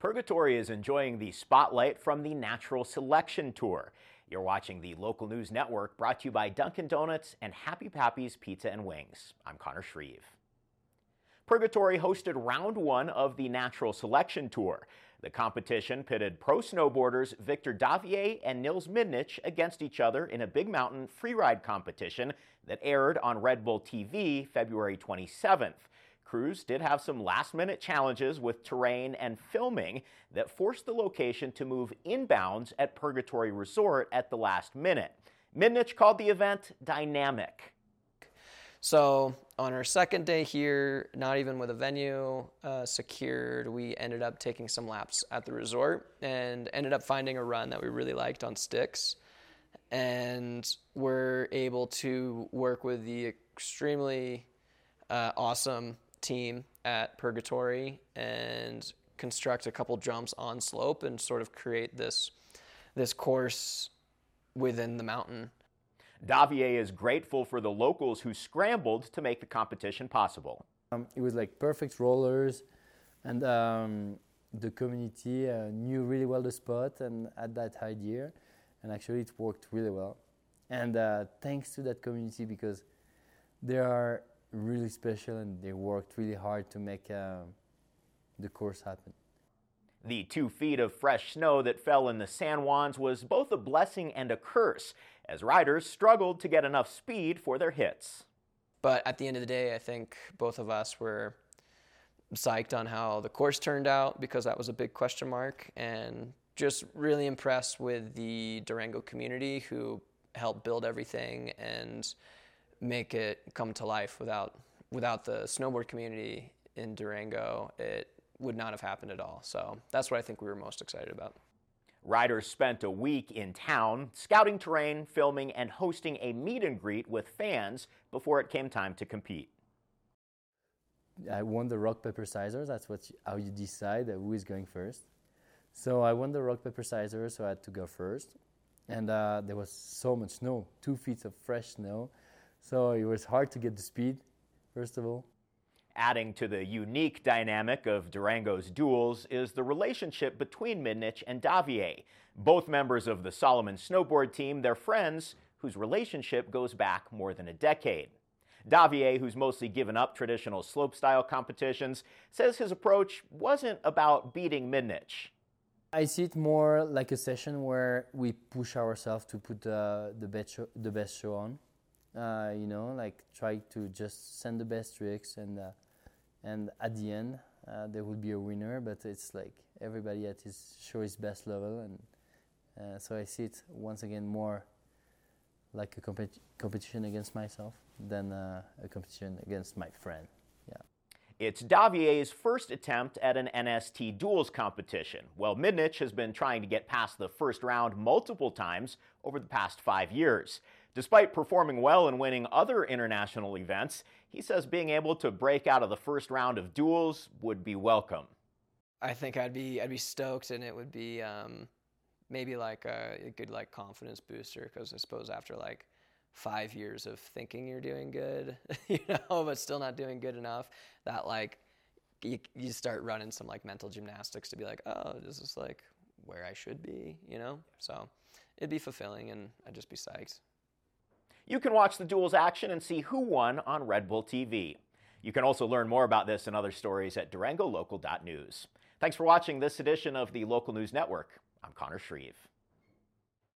Purgatory is enjoying the spotlight from the Natural Selection Tour. You're watching the Local News Network, brought to you by Dunkin' Donuts and Happy Pappy's Pizza and Wings. I'm Connor Shreve. Purgatory hosted round one of the Natural Selection Tour. The competition pitted pro snowboarders Victor Davier and Nils Mindnich against each other in a Big Mountain freeride competition that aired on Red Bull TV February 27th. Crews did have some last-minute challenges with terrain and filming that forced the location to move inbounds at Purgatory Resort at the last minute. Mindnich called the event dynamic. So on our second day here, not even with a venue secured, we ended up taking some laps at the resort and ended up finding a run that we really liked on sticks. And we're able to work with the extremely awesome team at Purgatory and construct a couple jumps on slope and sort of create this course within the mountain. Davier is grateful for the locals who scrambled to make the competition possible. It was like perfect rollers, and the community knew really well the spot and at that idea, and actually it worked really well. And thanks to that community, because they are really special and they worked really hard to make the course happen. The 2 feet of fresh snow that fell in the San Juans was both a blessing and a curse, as riders struggled to get enough speed for their hits. But at the end of the day, I think both of us were psyched on how the course turned out, because that was a big question mark, and just really impressed with the Durango community who helped build everything and make it come to life. Without the snowboard community in Durango, it would not have happened at all. So that's what I think we were most excited about. Riders spent a week in town, scouting terrain, filming, and hosting a meet and greet with fans before it came time to compete. I won the rock, paper, scissors. That's how you decide who is going first. So I won the rock, paper, scissors, so I had to go first. And there was so much snow, 2 feet of fresh snow. So it was hard to get the speed, first of all. Adding to the unique dynamic of Durango's duels is the relationship between Mindnich and Davier, both members of the Solomon snowboard team. They're friends whose relationship goes back more than a decade. Davier, who's mostly given up traditional slopestyle competitions, says his approach wasn't about beating Mindnich. I see it more like a session where we push ourselves to put the best show on. Try to just send the best tricks, and at the end there will be a winner, but it's like everybody at his show his best level, and so I see it once again more like a competition against myself than a competition against my friend. It's Davier's first attempt at an NST duels competition. Well, Mindnich has been trying to get past the first round multiple times over the past 5 years. Despite performing well and winning other international events, he says being able to break out of the first round of duels would be welcome. I think I'd be stoked, and it would be maybe like a good like confidence booster, because I suppose after like 5 years of thinking you're doing good, but still not doing good enough, that like you start running some like mental gymnastics to be like, oh, this is like where I should be, So it'd be fulfilling, and I'd just be psyched. You can watch the duels action and see who won on Red Bull TV. You can also learn more about this and other stories at DurangoLocal.news. Thanks for watching this edition of the Local News Network. I'm Connor Shreve.